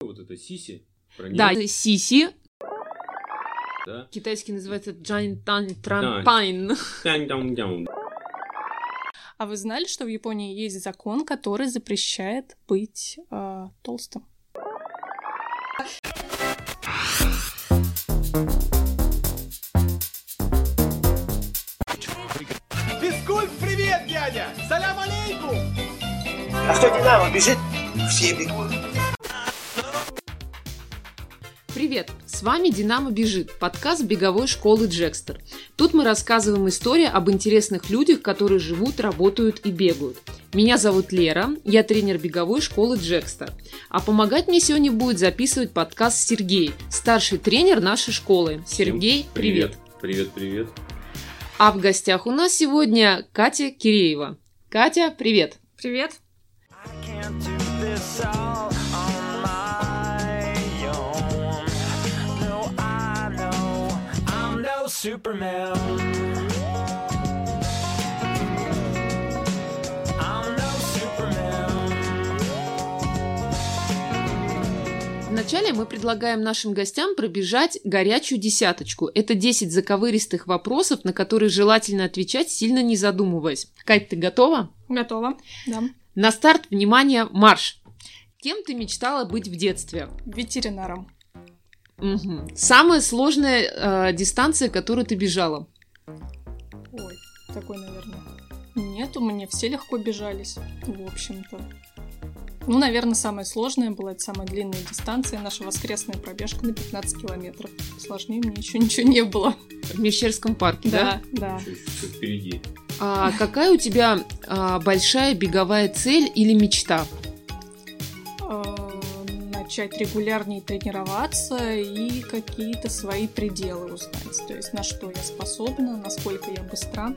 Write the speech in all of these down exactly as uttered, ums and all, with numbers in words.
Вот это SiSi. Да, это SiSi. Да. Китайский называется Giant Trampoline. Да. А вы знали, что в Японии есть закон, который запрещает быть э, толстым? Физкульт, привет, дядя! Салям алейкум! А что Динамо бежит? Все бегут. Привет! С вами «Динамо бежит» – подкаст беговой школы «Джекстер». Тут мы рассказываем истории об интересных людях, которые живут, работают и бегают. Меня зовут Лера, я тренер беговой школы «Джекстер». А помогать мне сегодня будет записывать подкаст Сергей, старший тренер нашей школы. Сергей, привет! Привет, привет! А в гостях у нас сегодня Катя Киреева. Катя, привет! Привет! Superman. I'm no Superman. Вначале мы предлагаем нашим гостям пробежать горячую десяточку. Это десять заковыристых вопросов, на которые желательно отвечать, сильно не задумываясь. Кать, ты готова? Готова, да. На старт, внимание, марш! Кем ты мечтала быть в детстве? Ветеринаром. Угу. Самая сложная э, дистанция, которую ты бежала? Ой, такой, наверное. Нет, у меня все легко бежались, в общем-то. Ну, наверное, самая сложная была эта самая длинная дистанция, наша воскресная пробежка на пятнадцать километров. Сложнее мне еще ничего не было. В Мещерском парке, да? Да, да. Чуть-чуть впереди. А какая у тебя а, большая беговая цель или мечта? Начать регулярнее тренироваться и какие-то свои пределы узнать. То есть на что я способна, насколько я быстра,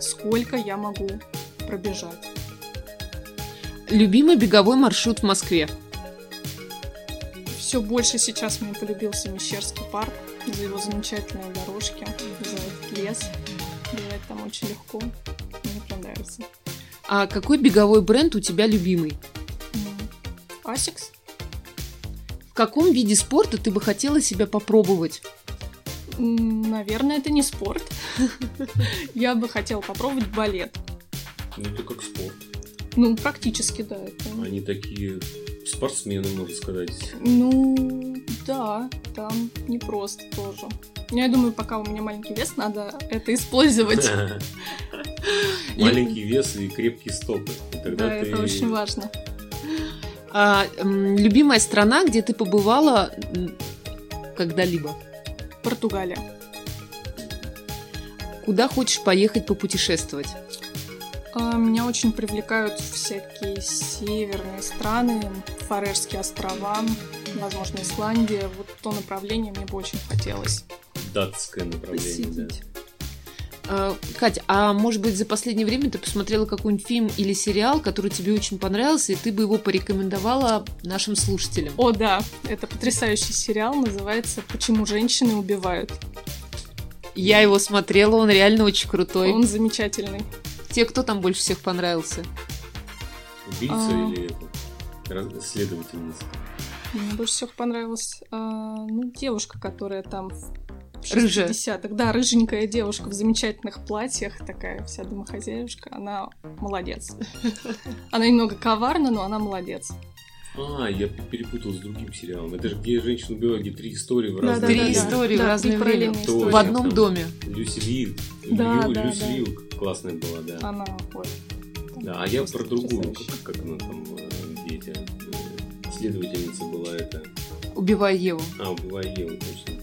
сколько я могу пробежать. Любимый беговой маршрут в Москве? Все больше сейчас мне полюбился Мещерский парк за его замечательные дорожки, за этот лес. Бежать там очень легко. Мне прям нравится. А какой беговой бренд у тебя любимый? Asics. В каком виде спорта ты бы хотела себя попробовать? Наверное, это не спорт. Я бы хотела попробовать балет. Ну, это как спорт. Ну, практически, да. Они такие спортсмены, можно сказать. Ну, да, там непросто тоже. Я думаю, пока у меня маленький вес, надо это использовать. Маленький вес и крепкие стопы. Да, это очень важно. А, любимая страна, где ты побывала когда-либо? Португалия. Куда хочешь поехать попутешествовать? А, меня очень привлекают всякие северные страны, Фарерские острова, возможно, Исландия. Вот то направление мне бы очень хотелось. Датское направление, да. А, Кать, а может быть за последнее время ты посмотрела какой-нибудь фильм или сериал, который тебе очень понравился, и ты бы его порекомендовала нашим слушателям? О, да, это потрясающий сериал, называется «Почему женщины убивают». Я его смотрела, он реально очень крутой. Он замечательный. Тебе кто там больше всех понравился? Убийца а... или это? Следовательница? Мне больше всех понравилась а, ну, девушка, которая там... Рыжая. Да, рыженькая девушка в замечательных платьях, такая вся домохозяюшка, она молодец. Она немного коварна, но она молодец. А, я перепутал с другим сериалом. Это же где женщину убивают, где три истории в разные время. Три истории в разное время. В одном доме. Люси Лил. Люси Лил классная была, да. Она, вот. Да, а я про другую, как она там, дети. Следовательница была это. Убивай Еву. А, Убивай Еву, точно.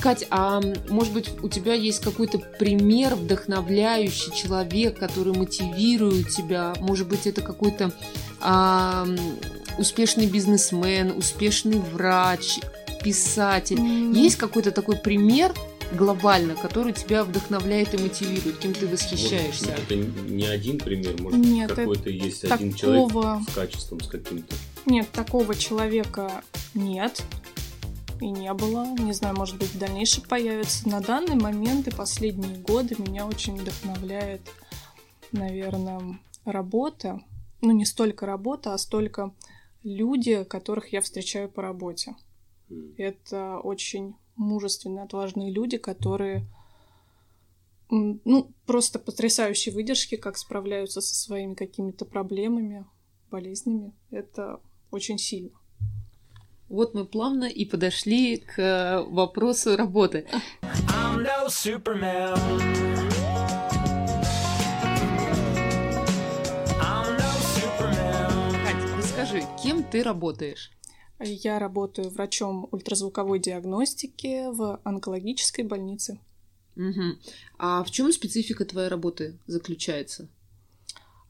Кать, а может быть у тебя есть какой-то пример, вдохновляющий человек, который мотивирует тебя? Может быть это какой-то а, успешный бизнесмен, успешный врач, писатель? Mm. Есть какой-то такой пример глобально, который тебя вдохновляет и мотивирует, кем ты восхищаешься? Может, это не один пример, может Нет, какой-то есть такого... один человек с качеством, с каким-то? Нет, такого человека нет. И не было. Не знаю, может быть, в дальнейшем появится. На данный момент и последние годы меня очень вдохновляет, наверное, работа ну, не столько работа, а столько люди, которых я встречаю по работе. Mm. Это очень мужественные, отважные люди, которые, ну, просто потрясающие выдержки, как справляются со своими какими-то проблемами, болезнями. Это очень сильно. Вот мы плавно и подошли к вопросу работы. I'm no superman. I'm no superman. Кать, расскажи, кем ты работаешь? Я работаю врачом ультразвуковой диагностики в онкологической больнице. Угу. А в чем специфика твоей работы заключается?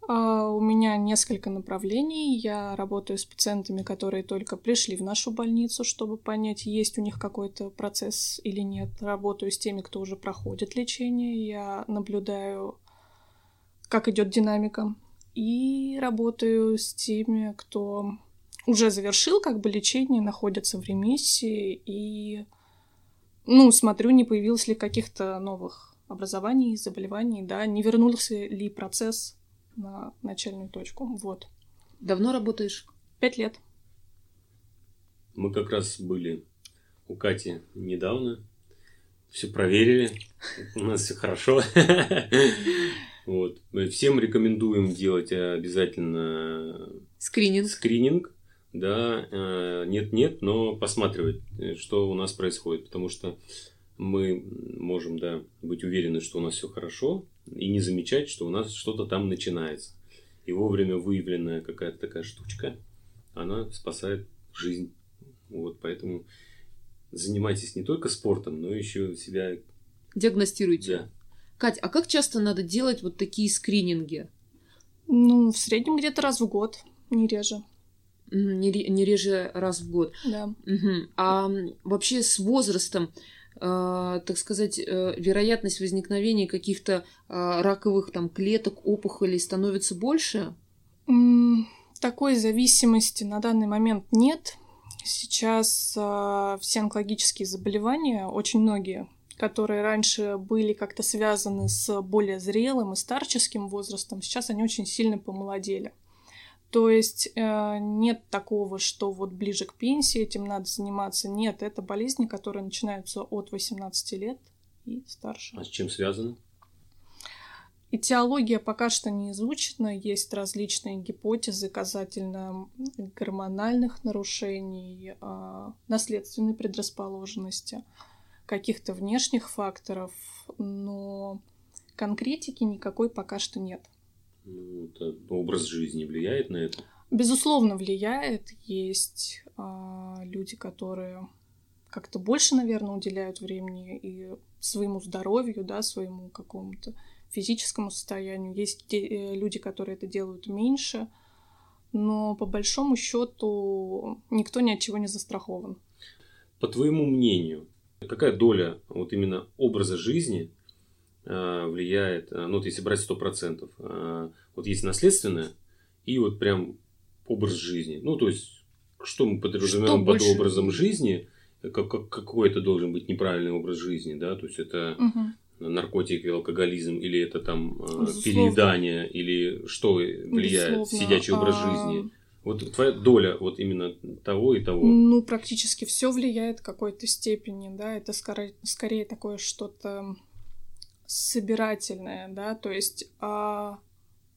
Uh, у меня несколько направлений. Я работаю с пациентами, которые только пришли в нашу больницу, чтобы понять, есть у них какой-то процесс или нет. Работаю с теми, кто уже проходит лечение. Я наблюдаю, как идет динамика. И работаю с теми, кто уже завершил как бы лечение, находится в ремиссии. И, ну, смотрю, не появилось ли каких-то новых образований, заболеваний, да, не вернулся ли процесс на начальную точку. Вот. Давно работаешь? Пять лет. Мы как раз были у Кати недавно. Все проверили. У нас все хорошо. Вот. Всем рекомендуем делать обязательно скрининг. Скрининг. Да, нет-нет, но посматривать, что у нас происходит. Потому что мы можем, да, быть уверены, что у нас все хорошо, и не замечать, что у нас что-то там начинается. И вовремя выявленная какая-то такая штучка, она спасает жизнь. Вот, поэтому занимайтесь не только спортом, но еще себя... Диагностируйте. Да. Кать, а как часто надо делать вот такие скрининги? Ну, в среднем где-то раз в год, не реже. Не, не реже раз в год. Да. Угу. А вообще с возрастом... Э, так сказать, э, вероятность возникновения каких-то э, раковых там клеток, опухолей становится больше? Такой зависимости на данный момент нет. Сейчас э, все онкологические заболевания, очень многие, которые раньше были как-то связаны с более зрелым и старческим возрастом, сейчас они очень сильно помолодели. То есть нет такого, что вот ближе к пенсии этим надо заниматься. Нет, это болезни, которые начинаются от восемнадцати лет и старше. А с чем связано? Этиология пока что не изучена. Есть различные гипотезы касательно гормональных нарушений, наследственной предрасположенности, каких-то внешних факторов, но конкретики никакой пока что нет. Это образ жизни влияет на это? Безусловно, влияет. Есть э, люди, которые как-то больше, наверное, уделяют времени и своему здоровью, да, своему какому-то физическому состоянию. Есть те, э, люди, которые это делают меньше, но по большому счету никто ни от чего не застрахован. По твоему мнению, какая доля вот именно образа жизни влияет, ну вот если брать сто процентов, вот есть наследственное и вот прям образ жизни. Ну, то есть, что мы подразумеваем что под больше... образом жизни, как, как, какой это должен быть неправильный образ жизни, да, то есть это угу. наркотики, алкоголизм, или это там Безусловно. переедание, или что влияет, Безусловно. сидячий образ жизни. Вот твоя доля вот именно того и того. Ну, практически все влияет в какой-то степени, да, это скорее, скорее такое что-то... собирательное, да, то есть э,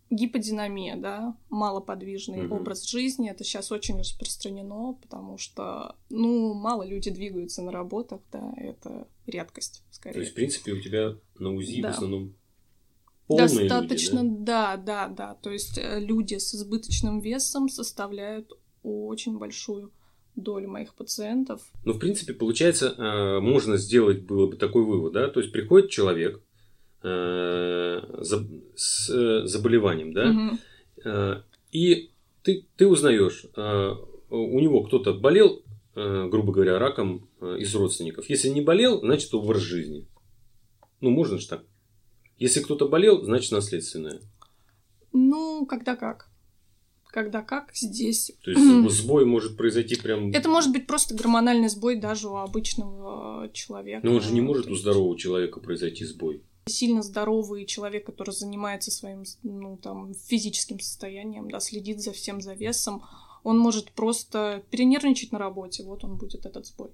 гиподинамия, да, малоподвижный mm-hmm. образ жизни, это сейчас очень распространено, потому что, ну, мало люди двигаются на работах, да, это редкость, скорее. То есть, в принципе, у тебя на УЗИ да. в основном полные достаточно, люди, да? да, да, да, то есть люди с избыточным весом составляют очень большую долю моих пациентов. Ну, в принципе, получается, можно сделать было бы такой вывод, да, то есть приходит человек, с заболеванием, да, угу. и ты, ты узнаешь, у него кто-то болел, грубо говоря, раком из родственников. Если не болел, значит образ жизни. Ну, можно же так. Если кто-то болел, значит наследственное. Ну, когда как. Когда как здесь... То есть сбой может произойти прям... Это может быть просто гормональный сбой даже у обычного человека. Но он же не может у здорового человека произойти сбой. Сильно здоровый человек, который занимается своим, ну, там, физическим состоянием, да, следит за всем, за весом, он может просто перенервничать на работе, вот он будет этот сбой.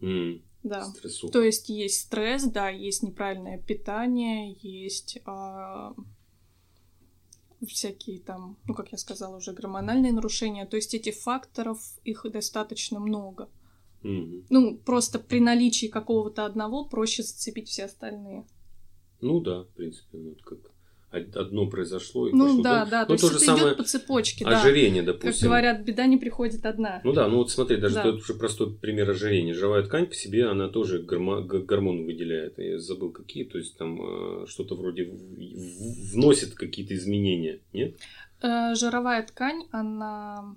Mm. Да. Стрессу. То есть есть стресс, да, есть неправильное питание, есть э, всякие там, ну, как я сказала, уже гормональные нарушения. То есть этих факторов, их достаточно много. Mm-hmm. Ну, просто при наличии какого-то одного проще зацепить все остальные. Ну да, в принципе, вот как одно произошло и ну, пошло. Ну да, да, ну, то, то есть это идёт по цепочке. Ожирение, да, допустим. Как говорят, беда не приходит одна. Ну да, ну вот смотри, даже да. Тут уже простой пример ожирения. Жировая ткань по себе, она тоже гормо- гормоны выделяет. Я забыл какие, то есть там что-то вроде вносит какие-то изменения, нет? Жировая ткань, она...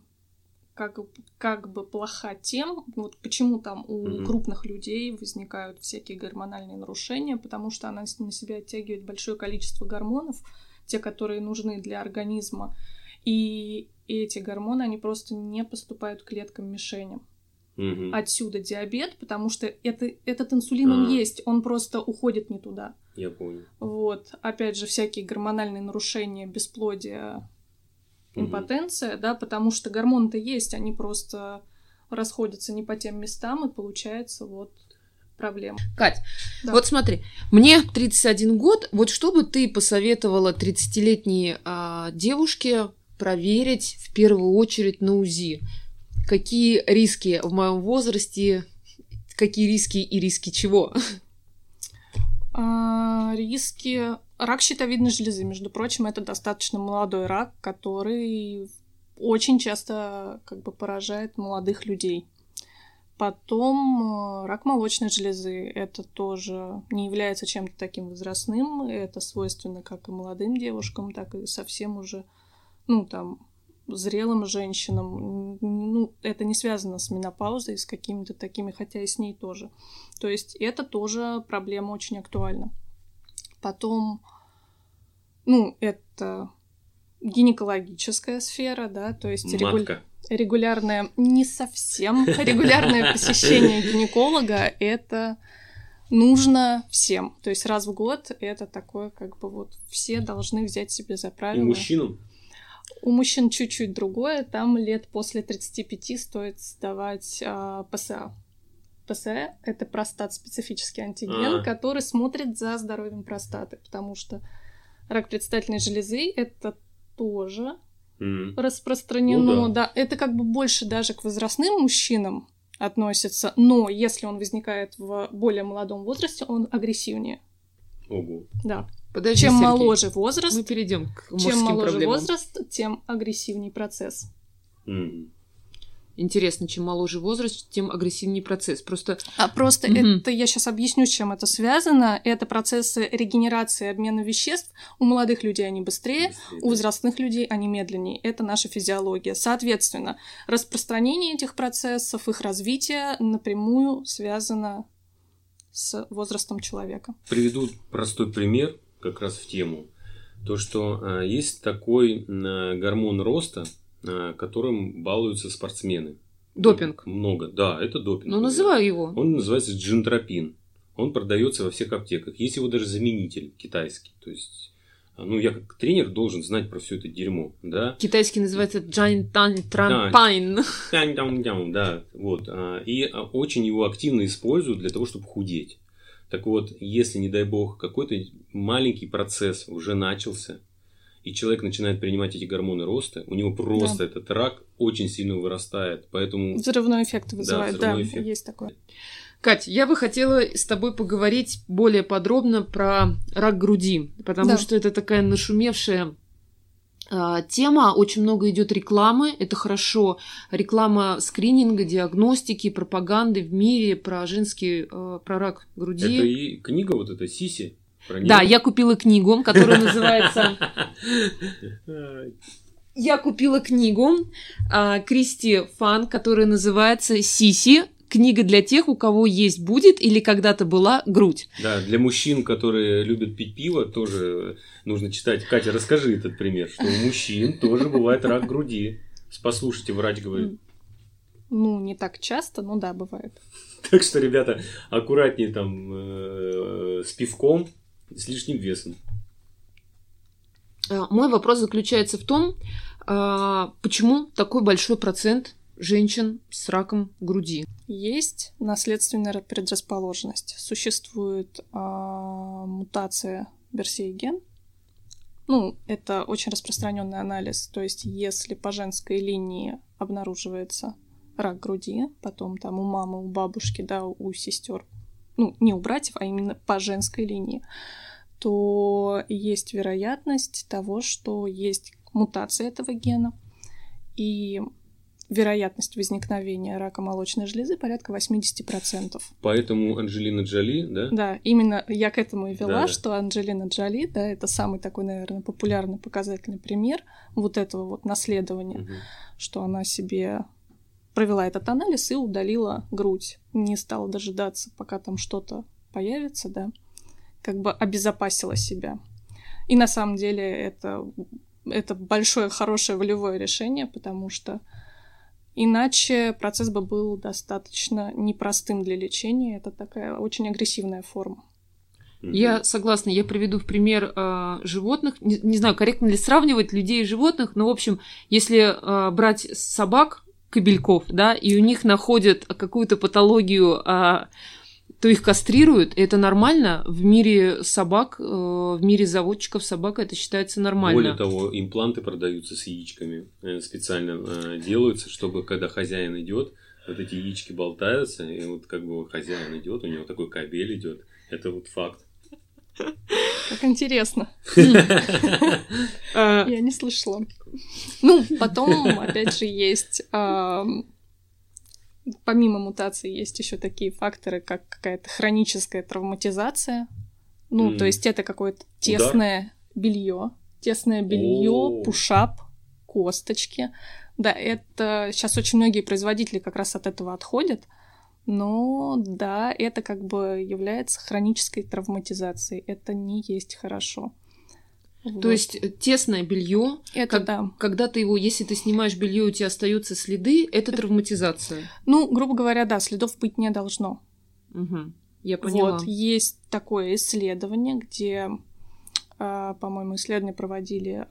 Как, как бы плоха тем, вот почему там у mm-hmm. крупных людей возникают всякие гормональные нарушения, потому что она на себя оттягивает большое количество гормонов, те, которые нужны для организма, и эти гормоны, они просто не поступают к клеткам-мишеням. Mm-hmm. Отсюда диабет, потому что это, этот инсулин mm-hmm. он есть, он просто уходит не туда. Я понял. Вот, опять же, всякие гормональные нарушения, бесплодие, импотенция, угу. да, потому что гормоны-то есть, они просто расходятся не по тем местам, и получается вот проблема. Кать, да. Вот смотри, мне тридцать один год, вот что бы ты посоветовала тридцатилетней а, девушке проверить в первую очередь на УЗИ? Какие риски в моем возрасте, какие риски и риски чего? А, риски... Рак щитовидной железы, между прочим, это достаточно молодой рак, который очень часто как бы поражает молодых людей. Потом рак молочной железы, это тоже не является чем-то таким возрастным, это свойственно как и молодым девушкам, так и совсем уже, ну, там, зрелым женщинам. Ну, это не связано с менопаузой, с какими-то такими, хотя и с ней тоже. То есть это тоже проблема очень актуальна. Потом, ну, это гинекологическая сфера, да, то есть регу... регулярное, не совсем регулярное посещение гинеколога, это нужно всем. То есть раз в год это такое, как бы вот все должны взять себе за правило. И мужчинам? У мужчин чуть-чуть другое, там лет после тридцати пяти стоит сдавать а, ПСА. ПСА – это простат-специфический антиген, А-а-а. который смотрит за здоровьем простаты, потому что рак предстательной железы – это тоже mm. распространено. Ну, да. Да, это как бы больше даже к возрастным мужчинам относится, но если он возникает в более молодом возрасте, он агрессивнее. Ого. Да. Подожди, чем Сергей, моложе возраст, мы перейдем к мужским чем моложе проблемам. Возраст, тем агрессивнее процесс. Mm. Интересно, чем моложе возраст, тем агрессивнее процесс. Просто, а просто mm-hmm. это я сейчас объясню, с чем это связано. Это процессы регенерации и обмена веществ. У молодых людей они быстрее, быстрее у возрастных да. людей они медленнее. Это наша физиология. Соответственно, распространение этих процессов, их развитие напрямую связано с возрастом человека. Приведу простой пример как раз в тему. То, что есть такой гормон роста, которым балуются спортсмены. Допинг. Много, да, это допинг. Ну, называю его. Он называется джинтропин. Он продается во всех аптеках. Есть его даже заменитель китайский. То есть, ну, я как тренер должен знать про все это дерьмо, да. Китайский называется джинтропин. Да, да, вот. И очень его активно используют для того, чтобы худеть. Так вот, если, не дай бог, какой-то маленький процесс уже начался, и человек начинает принимать эти гормоны роста, у него просто да. этот рак очень сильно вырастает, поэтому... Взрывной эффект вызывает, да, взрывной да эффект. Есть такое. Кать, я бы хотела с тобой поговорить более подробно про рак груди, потому да. что это такая нашумевшая а, тема, очень много идет рекламы, это хорошо, реклама скрининга, диагностики, пропаганды в мире про женский, а, про рак груди. Это и книга вот эта SiSi. Да, я купила книгу, которая называется... Я купила книгу Кристи Фанк, которая называется SiSi. Книга для тех, у кого есть, будет или когда-то была грудь. Да, для мужчин, которые любят пить пиво, тоже нужно читать. Катя, расскажи этот пример, что у мужчин тоже бывает рак груди. Послушайте, врач говорит. Ну, не так часто, но да, бывает. Так что, ребята, аккуратнее там э, с пивком, с лишним весом. Мой вопрос заключается в том, почему такой большой процент женщин с раком груди? Есть наследственная предрасположенность. Существует а, мутация би ар си эй один. Ну, это очень распространенный анализ. То есть, если по женской линии обнаруживается рак груди, потом там у мамы, у бабушки, да, у сестер, ну, не у братьев, а именно по женской линии, то есть вероятность того, что есть мутация этого гена, и вероятность возникновения рака молочной железы порядка восемьдесят процентов. Поэтому Анджелина Джоли, да? Да, именно я к этому и вела, да, что Анджелина Джоли, да, это самый такой, наверное, популярный показательный пример вот этого вот наследования, угу. что она себе провела этот анализ и удалила грудь. Не стала дожидаться, пока там что-то появится, да. Как бы обезопасила себя. И на самом деле это, это большое, хорошее волевое решение, потому что иначе процесс бы был достаточно непростым для лечения. Это такая очень агрессивная форма. Я согласна, я приведу в пример э, животных. Не, не знаю, корректно ли сравнивать людей и животных, но, в общем, если э, брать собак, кобельков, да, и у них находят какую-то патологию, э, то их кастрируют, и это нормально. В мире собак, э, в мире заводчиков собак это считается нормально. Более того, импланты продаются с яичками, э, специально э, делаются, чтобы когда хозяин идет, вот эти яички болтаются, и вот как бы хозяин идет, у него такой кабель идет. Это вот факт. Как интересно. Я не слышала. Ну, потом, опять же, есть... Помимо мутации есть еще такие факторы, как какая-то хроническая травматизация. Ну, mm. то есть это какое-то тесное да. белье, тесное белье, oh. пушап, косточки. Да, это сейчас очень многие производители как раз от этого отходят. Но да, это как бы является хронической травматизацией. Это не есть хорошо. Вот. То есть тесное белье, это как, да. когда ты его, если ты снимаешь белье, у тебя остаются следы, это травматизация. Ну, грубо говоря, да, следов быть не должно. Угу. Я поняла. Вот есть такое исследование, где, по-моему, исследование проводили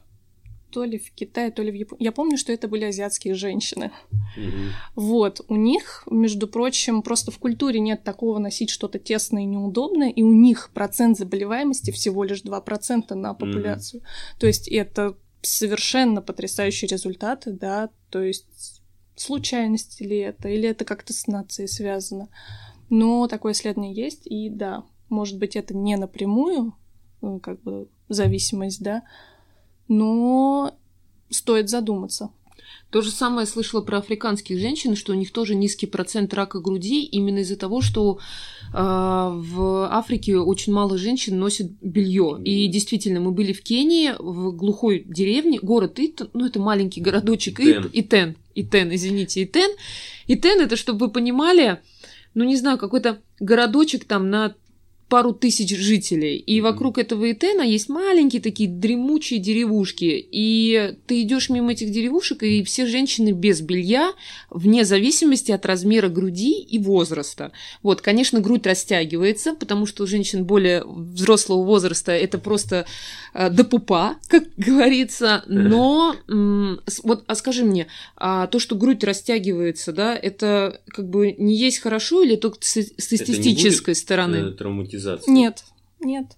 то ли в Китае, то ли в Японии. Я помню, что это были азиатские женщины. Mm-hmm. Вот. У них, между прочим, просто в культуре нет такого носить что-то тесное и неудобное, и у них процент заболеваемости всего лишь два процента на популяцию. Mm-hmm. То есть это совершенно потрясающие результаты, да, то есть случайность ли это, или это как-то с нацией связано. Но такое исследование есть, и да, может быть, это не напрямую, как бы зависимость, да, но стоит задуматься. То же самое слышала про африканских женщин, что у них тоже низкий процент рака груди, именно из-за того, что э, в Африке очень мало женщин носит белье. И действительно, мы были в Кении, в глухой деревне, город Итен, ну это маленький городочек Итен, Итен, Итен извините, Итен. Итен, это, чтобы вы понимали, ну не знаю, какой-то городочек там на... пару тысяч жителей, и вокруг этого Итена есть маленькие такие дремучие деревушки, и ты идешь мимо этих деревушек, и все женщины без белья, вне зависимости от размера груди и возраста. Вот, конечно, грудь растягивается, потому что у женщин более взрослого возраста это просто э, до пупа, как говорится, но э, вот, а скажи мне, а то, что грудь растягивается, да, это как бы не есть хорошо или только с, с статистической стороны? Нет, нет.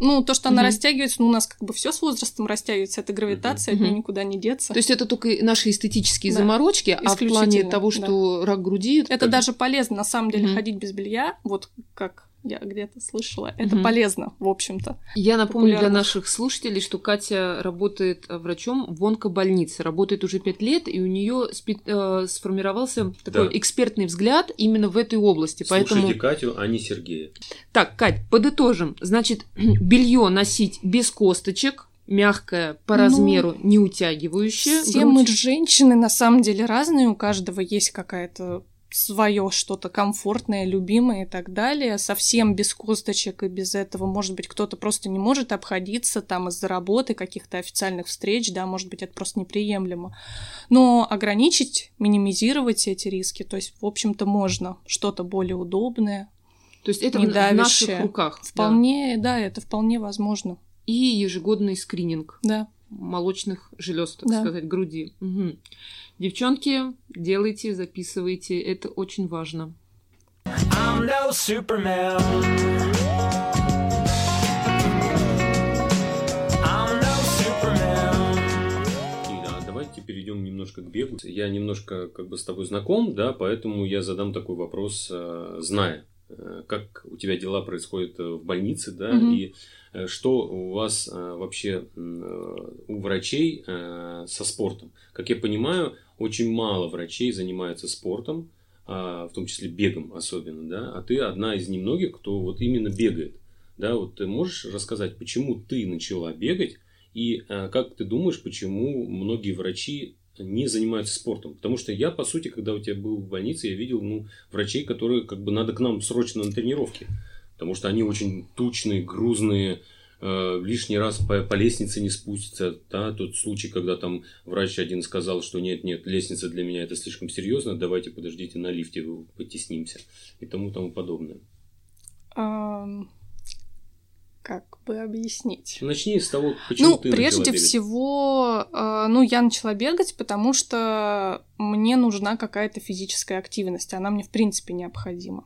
Ну, то, что угу. она растягивается, ну, у нас как бы все с возрастом растягивается, это гравитация, угу. от нее никуда не деться. То есть это только наши эстетические да. заморочки, а в плане того, что да. рак груди... Это, это даже полезно, на самом деле, угу. ходить без белья, вот как я где-то слышала, это угу. полезно, в общем-то. Я напомню для наших слушателей, что Катя работает врачом в онкобольнице, работает уже пять лет, и у нее спи- э, сформировался такой да. экспертный взгляд именно в этой области. Слушайте поэтому... Катю, а не Сергея. Так, Кать, подытожим. Значит, белье носить без косточек, мягкое, по размеру, ну, не утягивающее. Все грудь. Мы женщины, на самом деле, разные, у каждого есть какая-то... свое что-то комфортное, любимое и так далее, совсем без косточек и без этого, может быть, кто-то просто не может обходиться там из-за работы, каких-то официальных встреч, да, может быть, это просто неприемлемо, но ограничить, минимизировать эти риски, то есть, в общем-то, можно что-то более удобное, То есть это не в давящее. Наших руках. Вполне, да. да, это вполне возможно. И ежегодный скрининг да. молочных желез, так да. сказать, груди. Угу. Девчонки, делайте, записывайте, это очень важно. I'm no Superman. I'm no Superman. Илья, давайте перейдем немножко к бегу. Я немножко как бы с тобой знаком, да, поэтому я задам такой вопрос, зная, как у тебя дела происходят в больнице, да, mm-hmm. и что у вас вообще у врачей со спортом. Как я понимаю, очень мало врачей занимаются спортом, в том числе бегом особенно, да, а ты одна из немногих, кто вот именно бегает, да, вот ты можешь рассказать, почему ты начала бегать, и как ты думаешь, почему многие врачи не занимаются спортом, потому что я, по сути, когда у тебя был в больнице, я видел, ну, врачей, которые, как бы, надо к нам срочно на тренировки, потому что они очень тучные, грузные, э, лишний раз по, по лестнице не спустятся, да, тот случай, когда там врач один сказал, что нет, нет, лестница для меня это слишком серьезно, давайте подождите на лифте, потеснимся, и тому тому подобное. Как бы объяснить? Начни с того, почему ну, ты начала бегать. Ну, прежде всего, э, ну, я начала бегать, потому что мне нужна какая-то физическая активность. Она мне, в принципе, необходима.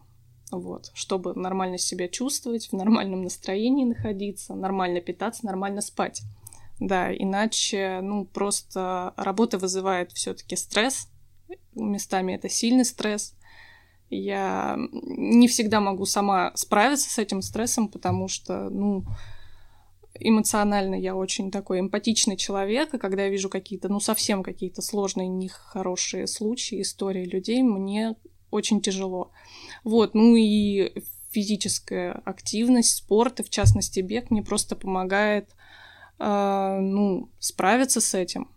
Вот. Чтобы нормально себя чувствовать, в нормальном настроении находиться, нормально питаться, нормально спать. Да, иначе, ну, просто работа вызывает все-таки стресс. Местами это сильный стресс. Я не всегда могу сама справиться с этим стрессом, потому что, ну, эмоционально я очень такой эмпатичный человек, и когда я вижу какие-то, ну, совсем какие-то сложные, нехорошие случаи, истории людей, мне очень тяжело. Вот, ну и физическая активность, спорт, и в частности бег, мне просто помогает, э, ну, справиться с этим.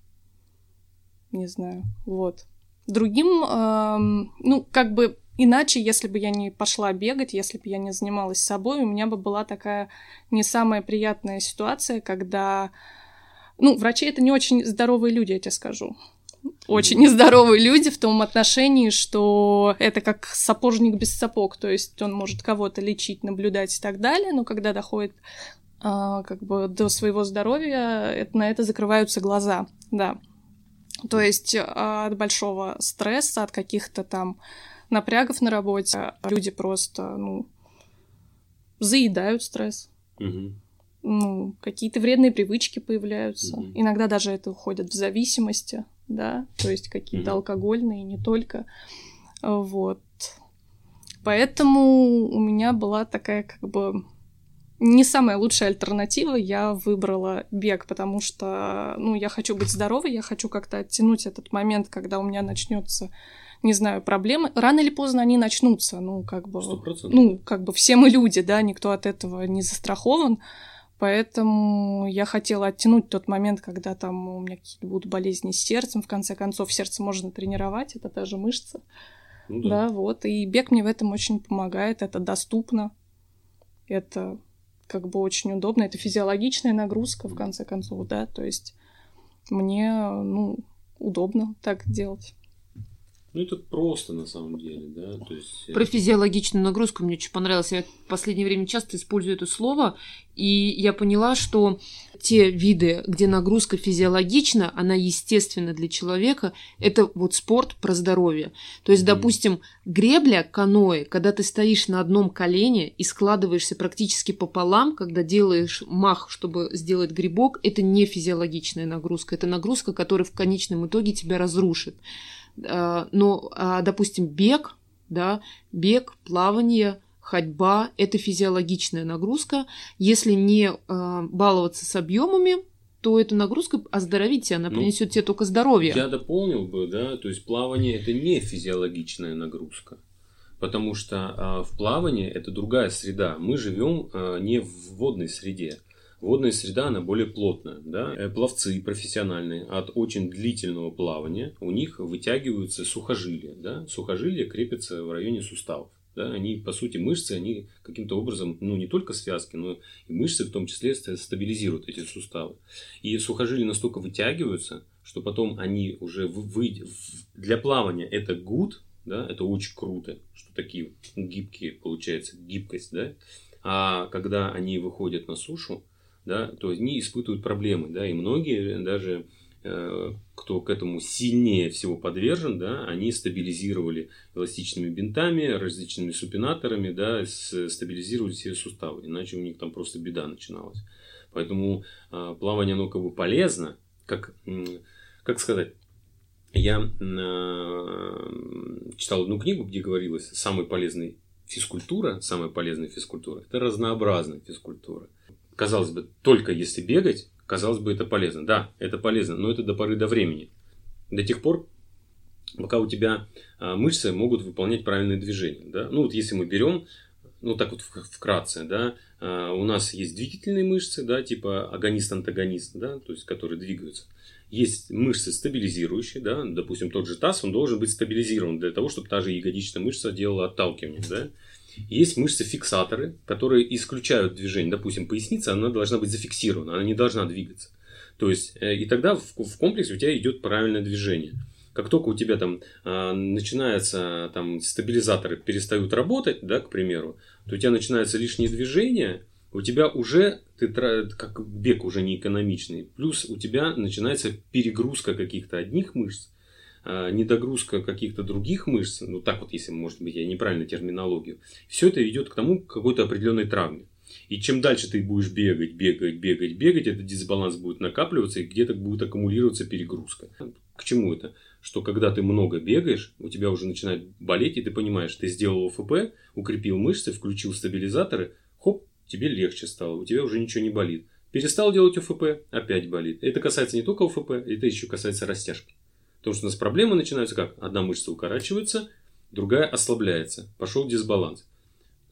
Не знаю, вот. Другим, э, ну, как бы... Иначе, если бы я не пошла бегать, если бы я не занималась собой, у меня бы была такая не самая приятная ситуация, когда... Ну, врачи — это не очень здоровые люди, я тебе скажу. Очень нездоровые люди в том отношении, что это как сапожник без сапог, то есть он может кого-то лечить, наблюдать и так далее, но когда доходит а, как бы до своего здоровья, это, на это закрываются глаза, да. То есть от большого стресса, от каких-то там... напрягов на работе. Люди просто, ну, заедают стресс. Угу. Ну, какие-то вредные привычки появляются. Угу. Иногда даже это уходит в зависимости, да, то есть какие-то угу. алкогольные, не только. Вот. Поэтому у меня была такая, как бы, не самая лучшая альтернатива. Я выбрала бег, потому что, ну, я хочу быть здоровой, я хочу как-то оттянуть этот момент, когда у меня начнется не знаю, проблемы, рано или поздно они начнутся, ну, как бы... сто процентов. Ну, как бы все мы люди, да, никто от этого не застрахован, поэтому я хотела оттянуть тот момент, когда там у меня какие-то будут болезни с сердцем, в конце концов, сердце можно тренировать, это та же мышца, ну, да. да, вот, и бег мне в этом очень помогает, это доступно, это как бы очень удобно, это физиологичная нагрузка, в конце концов, да, то есть мне, ну, удобно так делать. Ну, это просто, на самом деле, да. То есть... Про физиологичную нагрузку мне очень понравилось. Я в последнее время часто использую это слово, и я поняла, что те виды, где нагрузка физиологична, она естественна для человека, это вот спорт про здоровье. То есть, mm-hmm. допустим, гребля, каноэ, когда ты стоишь на одном колене и складываешься практически пополам, когда делаешь мах, чтобы сделать грибок, это не физиологичная нагрузка, это нагрузка, которая в конечном итоге тебя разрушит. Но, допустим, бег, да, бег, плавание, ходьба – это физиологичная нагрузка. Если не баловаться с объемами, то эта нагрузка оздоровит тебя, она принесет ну, тебе только здоровье. Я дополнил бы, да, то есть плавание – это не физиологичная нагрузка, потому что в плавании это другая среда. Мы живем не в водной среде. Водная среда, она более плотная, да? Пловцы профессиональные от очень длительного плавания, у них вытягиваются сухожилия, да? Сухожилия крепятся в районе суставов, да? Они, по сути, мышцы, они каким-то образом, ну, не только связки, но и мышцы в том числе стабилизируют эти суставы. И сухожилия настолько вытягиваются, что потом они уже выйдут... Для плавания это good, да, это очень круто, что такие гибкие, получается, гибкость, да, а когда они выходят на сушу, да, то они испытывают проблемы, да, и многие даже, э, кто к этому сильнее всего подвержен, да, они стабилизировали эластичными бинтами, различными супинаторами, да, стабилизировали все суставы, иначе у них там просто беда начиналась. Поэтому э, плавание, оно как бы полезно, как, как сказать, я э, читал одну книгу, где говорилось, самый полезный физкультура, самая полезная физкультура, это разнообразная физкультура. Казалось бы, только если бегать, казалось бы, это полезно. Да, это полезно, но это до поры до времени. До тех пор, пока у тебя мышцы могут выполнять правильные движения. Да? Ну, вот если мы берем, ну, так вот вкратце, да, у нас есть двигательные мышцы, да, типа агонист-антагонист, да, то есть, которые двигаются. Есть мышцы стабилизирующие, да, допустим, тот же таз, он должен быть стабилизирован для того, чтобы та же ягодичная мышца делала отталкивание, да. Есть мышцы-фиксаторы, которые исключают движение. Допустим, поясница, она должна быть зафиксирована, она не должна двигаться. То есть, и тогда в, в комплексе у тебя идет правильное движение. Как только у тебя там э, начинаются там, стабилизаторы перестают работать, да, к примеру, то у тебя начинаются лишние движения, у тебя уже, ты, как бег уже не экономичный, плюс у тебя начинается перегрузка каких-то одних мышц, недогрузка каких-то других мышц, ну так вот, если, может быть, я неправильно терминологию, все это ведет к тому, к какой-то определенной травме. И чем дальше ты будешь бегать, бегать, бегать, бегать, этот дисбаланс будет накапливаться и где-то будет аккумулироваться перегрузка. К чему это? Что когда ты много бегаешь, у тебя уже начинает болеть, и ты понимаешь, ты сделал ОФП, укрепил мышцы, включил стабилизаторы, хоп, тебе легче стало, у тебя уже ничего не болит. Перестал делать ОФП, опять болит. Это касается не только ОФП, это еще касается растяжки. Потому что у нас проблемы начинаются как? Одна мышца укорачивается, другая ослабляется. Пошел дисбаланс.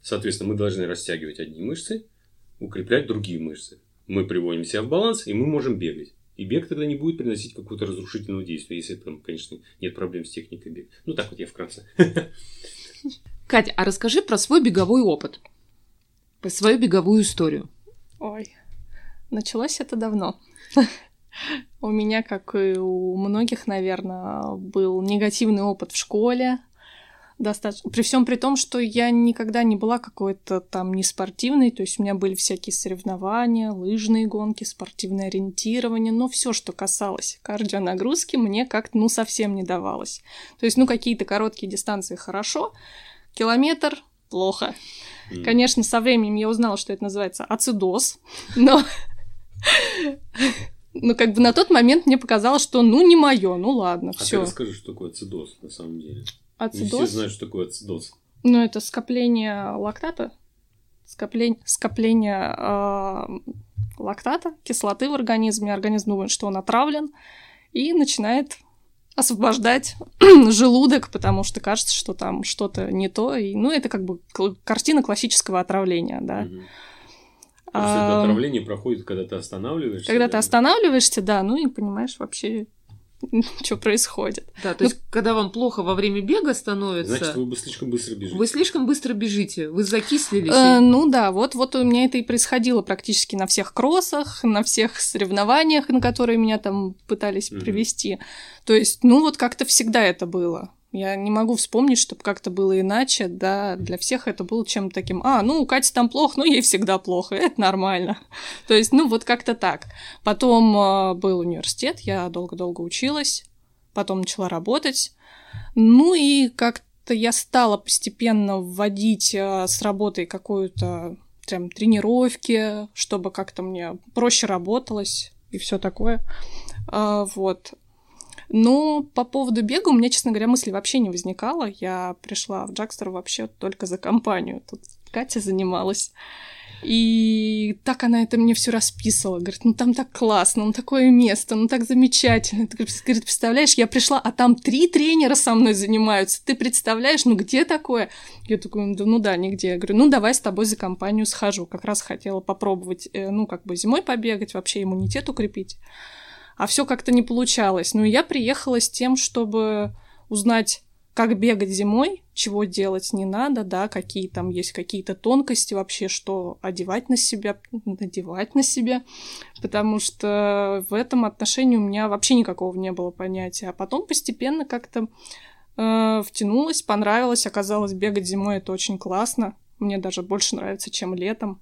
Соответственно, мы должны растягивать одни мышцы, укреплять другие мышцы. Мы приводим себя в баланс, и мы можем бегать. И бег тогда не будет приносить какого-то разрушительного действия, если там, конечно, нет проблем с техникой бега. Ну, так вот я вкратце. Катя, а расскажи про свой беговой опыт, про свою беговую историю. Ой, началось это давно. У меня, как и у многих, наверное, был негативный опыт в школе. Достаточно. При всем при том, что я никогда не была какой-то там не спортивной, то есть у меня были всякие соревнования, лыжные гонки, спортивное ориентирование, но все, что касалось кардионагрузки, мне как-то ну совсем не давалось. То есть ну какие-то короткие дистанции хорошо, километр плохо. Mm. Конечно, со временем я узнала, что это называется ацидоз, но... Ну, как бы на тот момент мне показалось, что ну не мое, ну ладно, а все. А ты расскажи, что такое ацидоз на самом деле. Ацидоз? Не все знают, что такое ацидоз. Ну, это скопление лактата, скопление, скопление э, лактата, кислоты в организме. Организм думает, что он отравлен, и начинает освобождать желудок, потому что кажется, что там что-то не то. И, ну, это как бы картина классического отравления, да. Угу. То есть это отравление проходит, когда ты останавливаешься? Когда да? ты останавливаешься, да, ну и понимаешь вообще, что происходит. Да, то ну, есть когда вам плохо во время бега становится... Значит, вы слишком быстро бежите. Вы слишком быстро бежите, вы закислились. Э, и... Ну да, вот, вот у меня это и происходило практически на всех кроссах, на всех соревнованиях, на которые меня там пытались mm-hmm. привести. То есть, ну вот как-то всегда это было. Я не могу вспомнить, чтобы как-то было иначе, да, для всех это было чем-то таким, а, ну, у Кати там плохо, ну, ей всегда плохо, это нормально. То есть, ну, вот как-то так. Потом был университет, я долго-долго училась, потом начала работать, ну, и как-то я стала постепенно вводить с работой какую-то прям тренировки, чтобы как-то мне проще работалось и все такое, вот. Но по поводу бега у меня, честно говоря, мысли вообще не возникало. Я пришла в Jaxtor вообще только за компанию. Тут Катя занималась. И так она это мне все расписывала. Говорит, ну там так классно, ну такое место, ну так замечательно. Ты, говорит, представляешь, я пришла, а там три тренера со мной занимаются. Ты представляешь, ну где такое? Я такой, ну да, нигде. Я говорю, ну давай с тобой за компанию схожу. Как раз хотела попробовать, ну как бы зимой побегать, вообще иммунитет укрепить. А все как-то не получалось. Ну, и я приехала с тем, чтобы узнать, как бегать зимой, чего делать не надо, да, какие там есть какие-то тонкости вообще, что одевать на себя, надевать на себя, потому что в этом отношении у меня вообще никакого не было понятия. А потом постепенно как-то э, втянулась, понравилась. Оказалось, бегать зимой — это очень классно. Мне даже больше нравится, чем летом.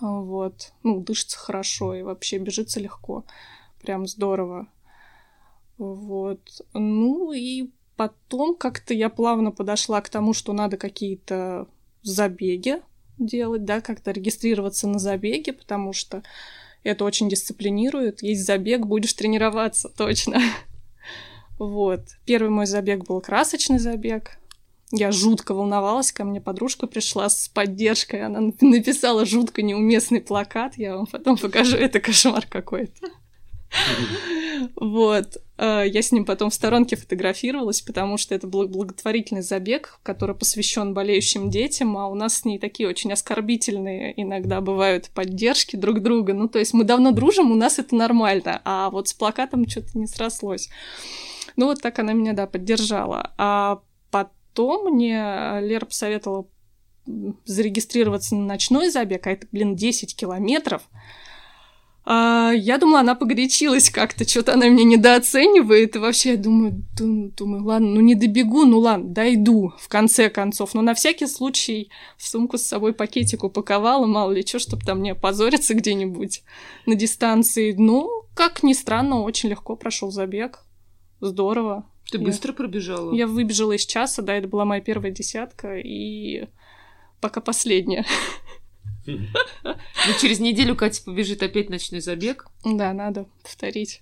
Вот. Ну, дышится хорошо и вообще бежится легко. Прям здорово. Вот. Ну и потом как-то я плавно подошла к тому, что надо какие-то забеги делать, да, как-то регистрироваться на забеге, потому что это очень дисциплинирует. Есть забег, будешь тренироваться, точно. Вот. Первый мой забег был красочный забег. Я жутко волновалась, ко мне подружка пришла с поддержкой, она написала жутко неуместный плакат, я вам потом покажу, это кошмар какой-то. Вот. Я с ним потом в сторонке фотографировалась, потому что это был благотворительный забег, который посвящен болеющим детям, а у нас с ней такие очень оскорбительные иногда бывают поддержки друг друга. Ну, то есть мы давно дружим, у нас это нормально, а вот с плакатом что-то не срослось. Ну, вот так она меня, да, поддержала. А потом мне Лера посоветовала зарегистрироваться на ночной забег, а это, блин, десять километров. Я думала, она погорячилась как-то, что-то она меня недооценивает, и вообще я думаю, думаю, ладно, ну не добегу, ну ладно, дойду, в конце концов, но на всякий случай в сумку с собой пакетик упаковала, мало ли что, чтобы там не опозориться где-нибудь на дистанции, ну, как ни странно, очень легко прошел забег, здорово. Ты я... быстро пробежала? Я выбежала из часа, да, это была моя первая десятка, и пока последняя. Ну, через неделю Катя побежит опять ночной забег. Да, надо повторить.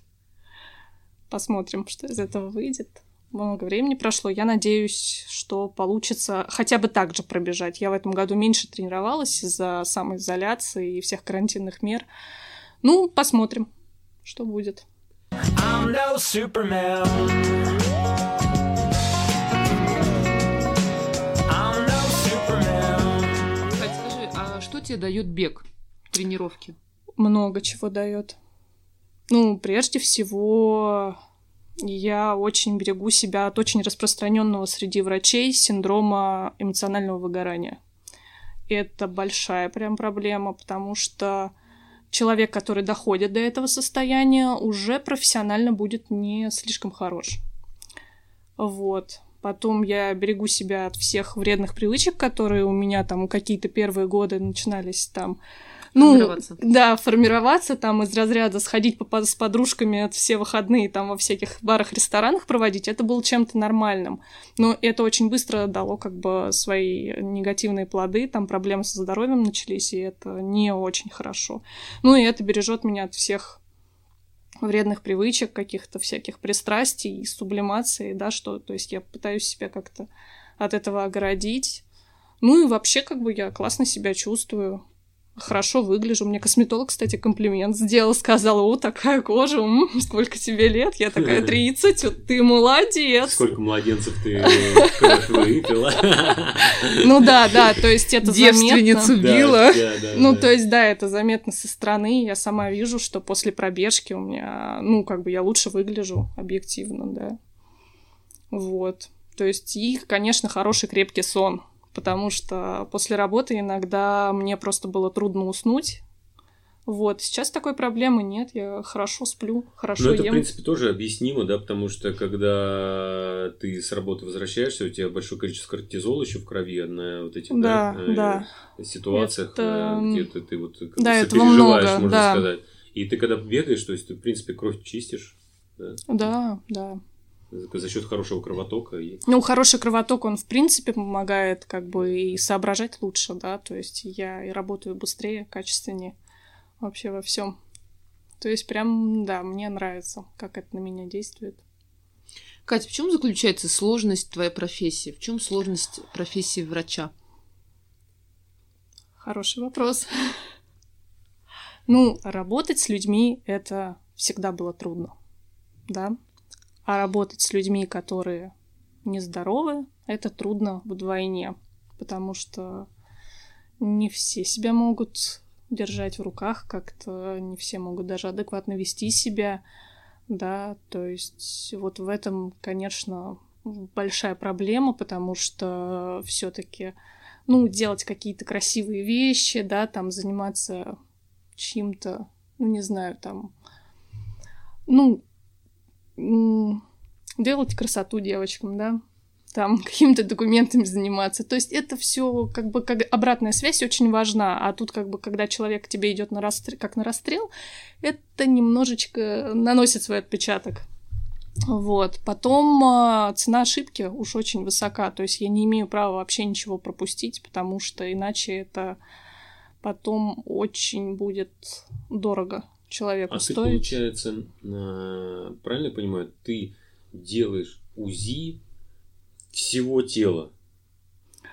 Посмотрим, что из этого выйдет. Много времени прошло. Я надеюсь, что получится хотя бы так же пробежать. Я в этом году меньше тренировалась из-за самоизоляции и всех карантинных мер. Ну, посмотрим, что будет. I'm no Superman. Тебе дает бег, тренировки? Много чего дает. Ну, прежде всего, я очень берегу себя от очень распространенного среди врачей синдрома эмоционального выгорания. Это большая прям проблема, потому что человек, который доходит до этого состояния, уже профессионально будет не слишком хорош. Вот. Потом я берегу себя от всех вредных привычек, которые у меня там какие-то первые годы начинались там... Ну, формироваться. Да, формироваться там из разряда сходить по- с подружками все выходные там во всяких барах, ресторанах проводить. Это было чем-то нормальным. Но это очень быстро дало как бы свои негативные плоды. Там проблемы со здоровьем начались, и это не очень хорошо. Ну, и это бережет меня от всех... вредных привычек, каких-то всяких пристрастий, сублимации, да, что, то есть я пытаюсь себя как-то от этого оградить. Ну и вообще, как бы, я классно себя чувствую, хорошо выгляжу. Мне косметолог, кстати, комплимент сделал, сказала: о, такая кожа, м-м, сколько тебе лет? Я такая: тридцать, вот ты молодец. Сколько младенцев ты выпила. Ну да, да, то есть это заметно. Девственницу била. Ну то есть да, это заметно со стороны, я сама вижу, что после пробежки у меня, ну как бы я лучше выгляжу объективно, да. Вот, то есть и, конечно, хороший крепкий сон. Потому что после работы иногда мне просто было трудно уснуть. Вот, сейчас такой проблемы нет, я хорошо сплю, хорошо ем. Ну, это, в принципе, тоже объяснимо, да, потому что, когда ты с работы возвращаешься, у тебя большое количество кортизола еще в крови на вот этих, да, да, да. ситуациях, это... где-то ты вот как да, сопереживаешь, много, можно да. сказать. И ты, когда бегаешь, то есть ты, в принципе, кровь чистишь. Да, да. да. За счет хорошего кровотока. Ну, хороший кровоток, он, в принципе, помогает как бы и соображать лучше, да, то есть я и работаю быстрее, качественнее вообще во всем. То есть прям, да, мне нравится, как это на меня действует. Катя, в чем заключается сложность твоей профессии? В чем сложность профессии врача? Хороший вопрос. Ну, работать с людьми – это всегда было трудно, да. А работать с людьми, которые нездоровы, это трудно вдвойне, потому что не все себя могут держать в руках, как-то не все могут даже адекватно вести себя, да, то есть вот в этом, конечно, большая проблема, потому что все-таки, ну, делать какие-то красивые вещи, да, там заниматься чем-то, ну, не знаю, там, ну, делать красоту девочкам, да, там какими-то документами заниматься. То есть это все как бы как обратная связь очень важна. А тут как бы когда человек к тебе идет на расстрел, как на расстрел, это немножечко наносит свой отпечаток. Вот. Потом цена ошибки уж очень высока. То есть я не имею права вообще ничего пропустить, потому что иначе это потом очень будет дорого человеку а стоить. А ты, получается, правильно я понимаю, ты делаешь УЗИ всего тела?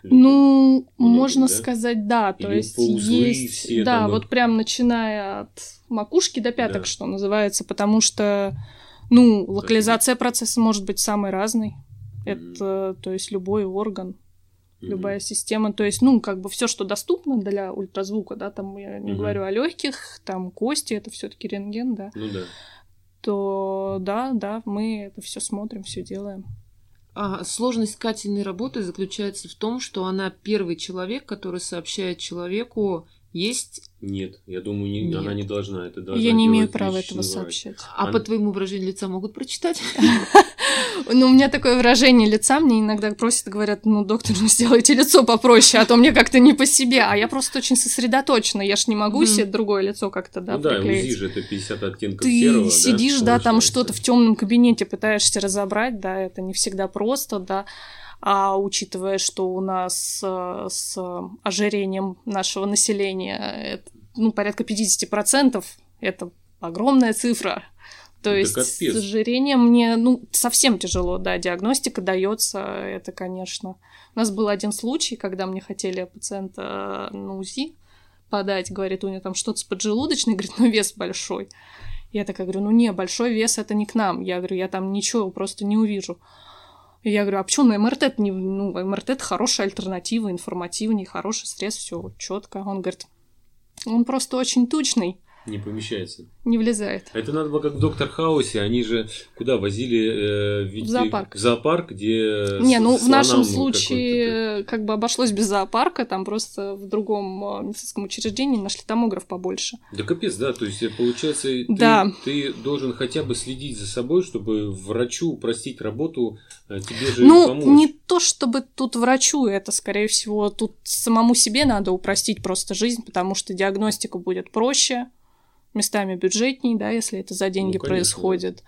Ну, Много, можно да? сказать, да. То Или есть, есть да, там... вот прям начиная от макушки до пяток, да. что называется, потому что, ну, локализация процесса может быть самой разной. Mm-hmm. Это, то есть, любой орган, mm-hmm. любая система. То есть, ну, как бы все, что доступно для ультразвука, да, там я не mm-hmm. говорю о легких, там кости, это все-таки рентген, да. Ну да. То да, да, мы это все смотрим, все делаем. А сложность Катиной работы заключается в том, что она первый человек, который сообщает человеку, есть... Нет, я думаю, не, Нет. она не должна это должна Я не имею права этого сообщать. А она... по твоему выражению лица могут прочитать? Ну, у меня такое выражение лица, мне иногда просят, говорят, ну, доктор, ну, сделайте лицо попроще, а то мне как-то не по себе. А я просто очень сосредоточена, я ж не могу себе другое лицо как-то, да, приклеить. Ну да, УЗИ же это пятьдесят оттенков серого, да? Ты сидишь, да, там что-то в темном кабинете пытаешься разобрать, да, это не всегда просто, да. А учитывая, что у нас с ожирением нашего населения это, ну, порядка пятьдесят процентов, это огромная цифра. То есть с ожирением мне ну, совсем тяжело, да, диагностика дается, это, конечно. У нас был один случай, когда мне хотели пациента на УЗИ подать, говорит, у него там что-то с поджелудочной, говорит, ну вес большой. Я такая говорю, ну не, большой вес это не к нам. Я говорю, я там ничего просто не увижу. И я говорю, а почему на МРТ? Не, ну, МРТ это хорошая альтернатива, информативнее, хороший срез, все четко. Он говорит, он просто очень тучный. Не помещается. Не влезает. Это надо было как в Доктор Хаусе, они же куда возили? Э, в зоопарк. В зоопарк, где... Не, ну в нашем случае как бы обошлось без зоопарка, там просто в другом медицинском учреждении нашли томограф побольше. Да капец, да, то есть получается, ты, да. ты должен хотя бы следить за собой, чтобы врачу упростить работу, тебе же ну, помочь. Ну, не то чтобы тут врачу, это скорее всего тут самому себе надо упростить просто жизнь, потому что диагностика будет проще. Местами бюджетней, да, если это за деньги ну, конечно, происходит. Да.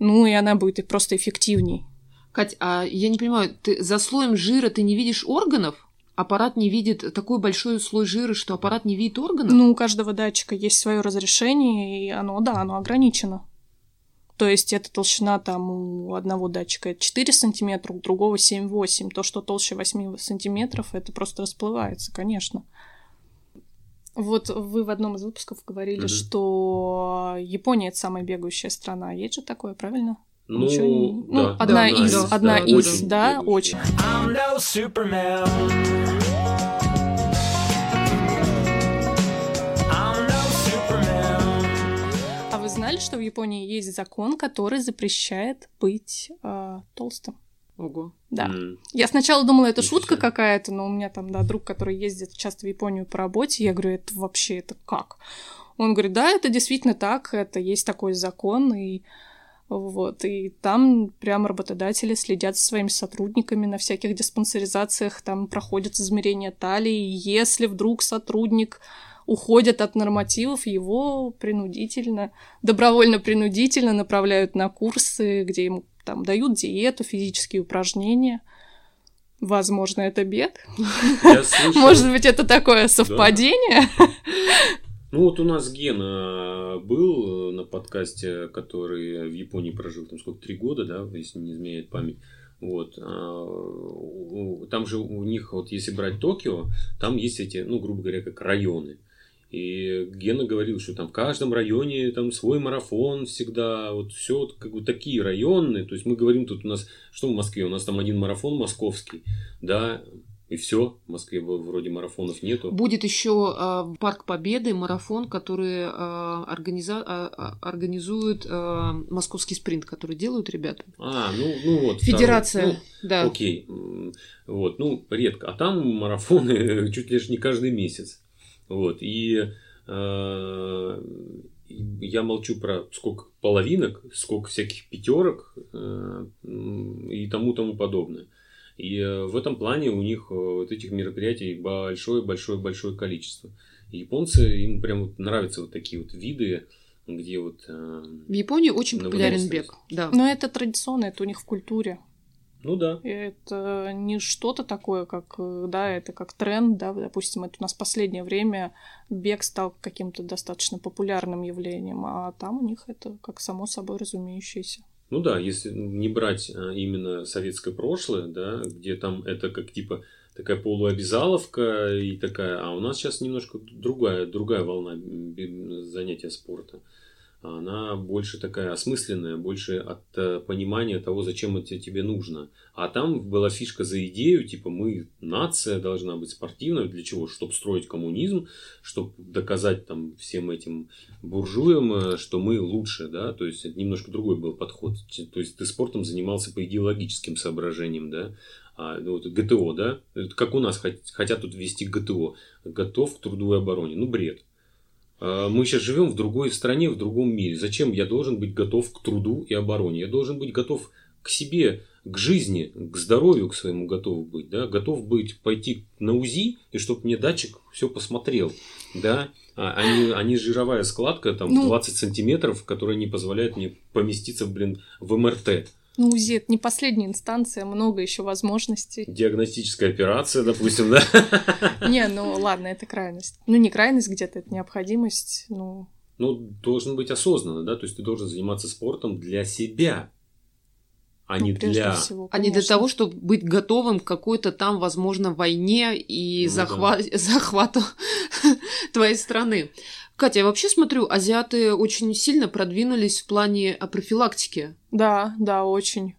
Ну, и она будет просто эффективней. Кать, а я не понимаю, ты за слоем жира ты не видишь органов? Аппарат не видит такой большой слой жира, что аппарат не видит органов? Ну, у каждого датчика есть свое разрешение, и оно, да, оно ограничено. То есть, эта толщина там у одного датчика четыре сантиметра, у другого семь-восемь. То, что толще восемь сантиметров, это просто расплывается, конечно. Вот вы в одном из выпусков говорили, mm-hmm. что Япония – это самая бегающая страна. Есть же такое, правильно? Ну, Ничего не... да, ну да, одна да, из, да, одна да, из, очень да, бегущая. Очень. А вы знали, что в Японии есть закон, который запрещает быть э, толстым? Ого. Да. Mm. Я сначала думала, это Интересно. шутка какая-то, но у меня там, да, друг, который ездит часто в Японию по работе, я говорю, это вообще, это как? Он говорит, да, это действительно так, это есть такой закон, и вот, и там прям работодатели следят за своими сотрудниками на всяких диспансеризациях, там проходят измерения талии, если вдруг сотрудник... уходят от нормативов, его принудительно, добровольно-принудительно направляют на курсы, где ему там дают диету, физические упражнения. Возможно, это бед. Может быть, это такое совпадение? Да. Ну, вот у нас Гена был на подкасте, который в Японии прожил, там сколько, три года, да, если не изменяет память. Вот. Там же у них, вот если брать Токио, там есть эти, ну, грубо говоря, как районы. И Гена говорил, что там в каждом районе там свой марафон всегда, вот все как бы такие районные. То есть мы говорим тут у нас, что в Москве, у нас там один марафон московский, да, и все, в Москве вроде марафонов нету. Будет еще э, Парк Победы, марафон, который э, организа... организует э, московский спринт, который делают ребята. А, ну, ну вот. Федерация, там, ну, да. Окей, вот, ну редко. А там марафоны чуть лишь не каждый месяц. Вот, и э, я молчу про сколько половинок, сколько всяких пятерок э, и тому тому подобное. И в этом плане у них вот этих мероприятий большое-большое-большое количество. И японцы, им прям нравятся вот такие вот виды, где вот... В Японии очень популярен бег, да. Но это традиционно, это у них в культуре. Ну да. Это не что-то такое, как, да, это как тренд, да, допустим, это у нас в последнее время бег стал каким-то достаточно популярным явлением, а там у них это как само собой разумеющееся. Ну да, если не брать именно советское прошлое, да, где там это как типа такая полуобязаловка и такая, а у нас сейчас немножко другая, другая волна занятия спорта. Она больше такая осмысленная, больше от понимания того, зачем это тебе нужно. А там была фишка за идею, типа мы, нация должна быть спортивной. Для чего? Чтобы строить коммунизм, чтобы доказать там всем этим буржуям, что мы лучше, да. То есть это немножко другой был подход. То есть ты спортом занимался по идеологическим соображениям, да. А, ну, вот ГТО, да. Это как у нас хотят тут ввести ГТО. Готов к труду и обороне. Ну, бред. Мы сейчас живем в другой стране, в другом мире. Зачем я должен быть готов к труду и обороне? Я должен быть готов к себе, к жизни, к здоровью к своему готов быть. Да? Готов быть пойти на УЗИ, и чтобы мне датчик все посмотрел. Да? А не, а не жировая складка там, ну, двадцать сантиметров, которая не позволяет мне поместиться, блин, в МРТ. Ну, УЗИ это не последняя инстанция, много еще возможностей. Диагностическая операция, допустим, да? Не, ну ладно, это крайность. Ну, не крайность где-то, это необходимость, ну... Ну, должен быть осознанно, да? То есть ты должен заниматься спортом для себя, а не для... А не для того, чтобы быть готовым к какой-то там, возможно, войне и захвату твоей страны. Катя, я вообще смотрю, азиаты очень сильно продвинулись в плане профилактики. Да, да, очень.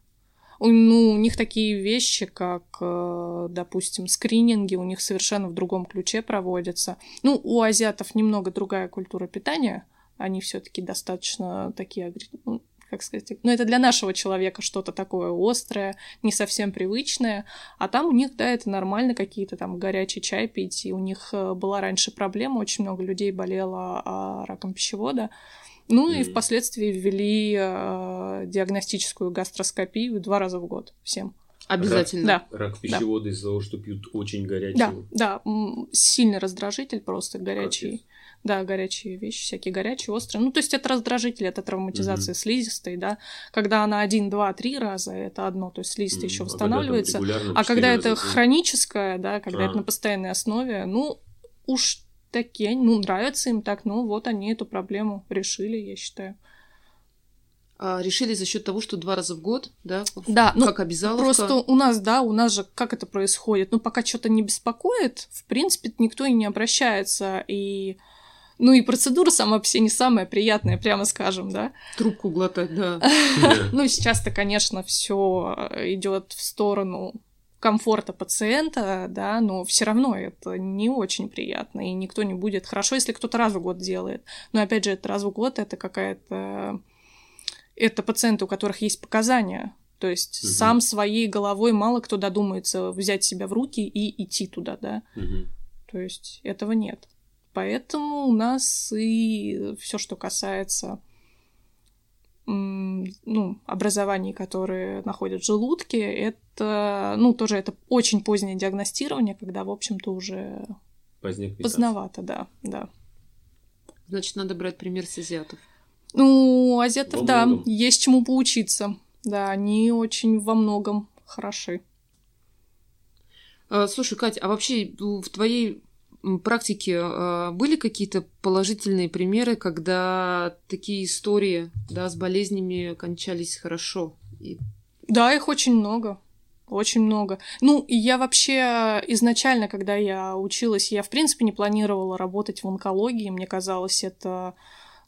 Ну, у них такие вещи, как, допустим, скрининги, у них совершенно в другом ключе проводятся. Ну, у азиатов немного другая культура питания. Они все-таки достаточно такие, ну, как сказать, ну, это для нашего человека что-то такое острое, не совсем привычное. А там у них, да, это нормально, какие-то там горячий чай пить. И у них была раньше проблема, очень много людей болело раком пищевода. Ну mm-hmm. и впоследствии ввели э, диагностическую гастроскопию два раза в год всем. Обязательно. Рак, да. Рак пищевода, да. Из-за того, что пьют очень горячую. Да, да, сильный раздражитель просто горячий. Да, горячие вещи, всякие горячие, острые. Ну, то есть это раздражитель, это травматизация mm-hmm. слизистой, да. Когда она один, два, три раза, это одно, то есть слизистая mm-hmm. еще восстанавливается. А когда, а когда это хроническое, да, когда а. это на постоянной основе, ну, уж... такие, ну, нравится им так, ну, вот они эту проблему решили, я считаю. А решили за счет того, что два раза в год, да? Да, ну, как обязаловка. Просто у нас, да, у нас же как это происходит? Ну, пока что-то не беспокоит, в принципе, никто и не обращается, и... Ну и процедура сама по себе не самая приятная, прямо скажем, да. Трубку глотать, да. Ну, сейчас-то, конечно, все идет в сторону... комфорта пациента, да, но все равно это не очень приятно, и никто не будет... Хорошо, если кто-то раз в год делает, но, опять же, это раз в год, это какая-то... Это пациенты, у которых есть показания, то есть угу. сам своей головой мало кто додумается взять себя в руки и идти туда, да, угу. то есть этого нет. Поэтому у нас и все, что касается... ну, образований, которые находят в желудке, это, ну, тоже это очень позднее диагностирование, когда, в общем-то, уже поздновато, да, да. Значит, надо брать пример с азиатов. Ну, азиатов, да, есть чему поучиться, да, они очень во многом хороши. Слушай, Кать, а вообще в твоей практике были какие-то положительные примеры, когда такие истории, да, с болезнями кончались хорошо? И... Да, их очень много. Очень много. Ну, и я вообще изначально, когда я училась, я, в принципе, не планировала работать в онкологии. Мне казалось, это,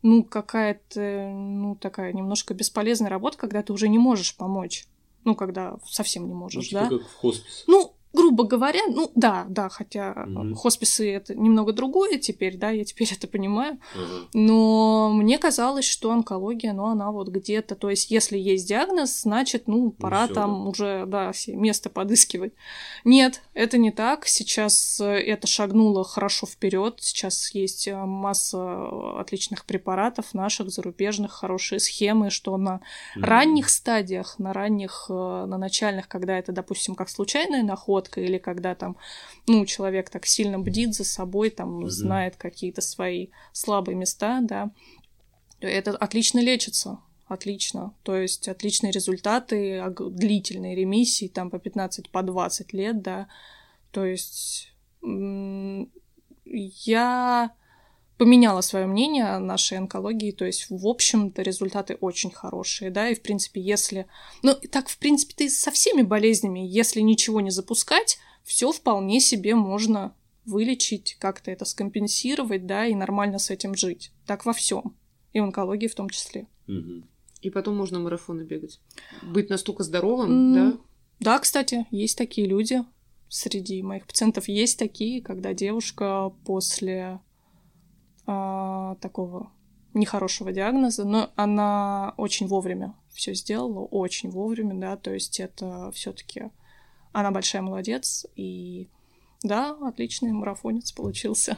ну, какая-то, ну, такая немножко бесполезная работа, когда ты уже не можешь помочь. Ну, когда совсем не можешь, ну, да? Ну, как в хоспис. Ну, грубо говоря, ну да, да, хотя mm-hmm. хосписы это немного другое теперь, да, я теперь это понимаю, mm-hmm. но мне казалось, что онкология, ну она вот где-то, то есть если есть диагноз, значит, ну пора ну, там да. уже, да, место подыскивать. Нет, это не так, сейчас это шагнуло хорошо вперед, сейчас есть масса отличных препаратов наших, зарубежных, хорошие схемы, что на mm-hmm. ранних стадиях, на ранних, на начальных, когда это, допустим, как случайная находка, или когда там, ну, человек так сильно бдит за собой, там, mm-hmm. знает какие-то свои слабые места, да, это отлично лечится, отлично, то есть отличные результаты, длительные ремиссии, там, по пятнадцать, по двадцать лет, да, то есть я поменяла свое мнение о нашей онкологии, то есть, в общем-то, результаты очень хорошие, да, и, в принципе, если... Ну, так, в принципе, ты со всеми болезнями, если ничего не запускать, все вполне себе можно вылечить, как-то это скомпенсировать, да, и нормально с этим жить. Так во всем, и онкологии в том числе. И потом можно марафоны бегать. Быть настолько здоровым, mm, да? Да, кстати, есть такие люди. Среди моих пациентов есть такие, когда девушка после... такого нехорошего диагноза, но она очень вовремя все сделала, очень вовремя, да, то есть это все-таки она большая молодец, и да, отличный марафонец получился.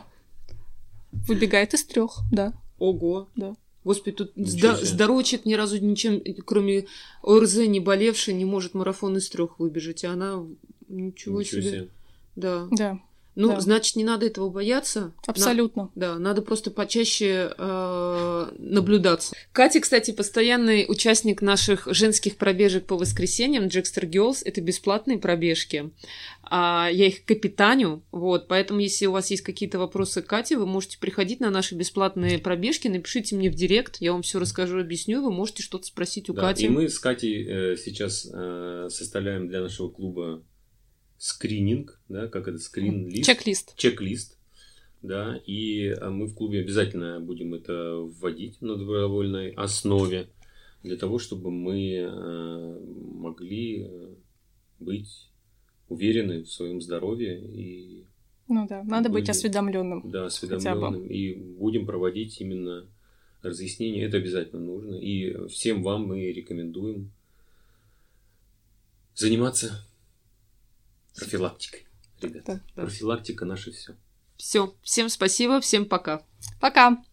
Выбегает из трех, да. Ого! Да. Господи, тут зда- здорочит ни разу ничем, кроме ОРЗ, не болевший, не может марафон из трех выбежать, а она ничего, ничего себе. себе. Да. Да. Ну, да. Значит, не надо этого бояться. Абсолютно. На... Да, надо просто почаще э- наблюдаться. Катя, кстати, постоянный участник наших женских пробежек по воскресеньям, Jaxtor Girls, это бесплатные пробежки. А я их капитаню, вот, поэтому, если у вас есть какие-то вопросы к Кате, вы можете приходить на наши бесплатные пробежки, напишите мне в директ, я вам все расскажу, объясню, вы можете что-то спросить у да, Кати. И мы с Катей э, сейчас э, составляем для нашего клуба скрининг, да, как это, скрин-лист. Чек-лист. Чек-лист, да, и мы в клубе обязательно будем это вводить на добровольной основе, для того, чтобы мы могли быть уверены в своем здоровье. И ну да, надо будем, быть осведомленным. Да, осведомленным. И будем проводить именно разъяснение, это обязательно нужно. И всем вам мы рекомендуем заниматься профилактикой, ребята. Да, да. Профилактика наше все. Все. Всем спасибо, всем пока. Пока.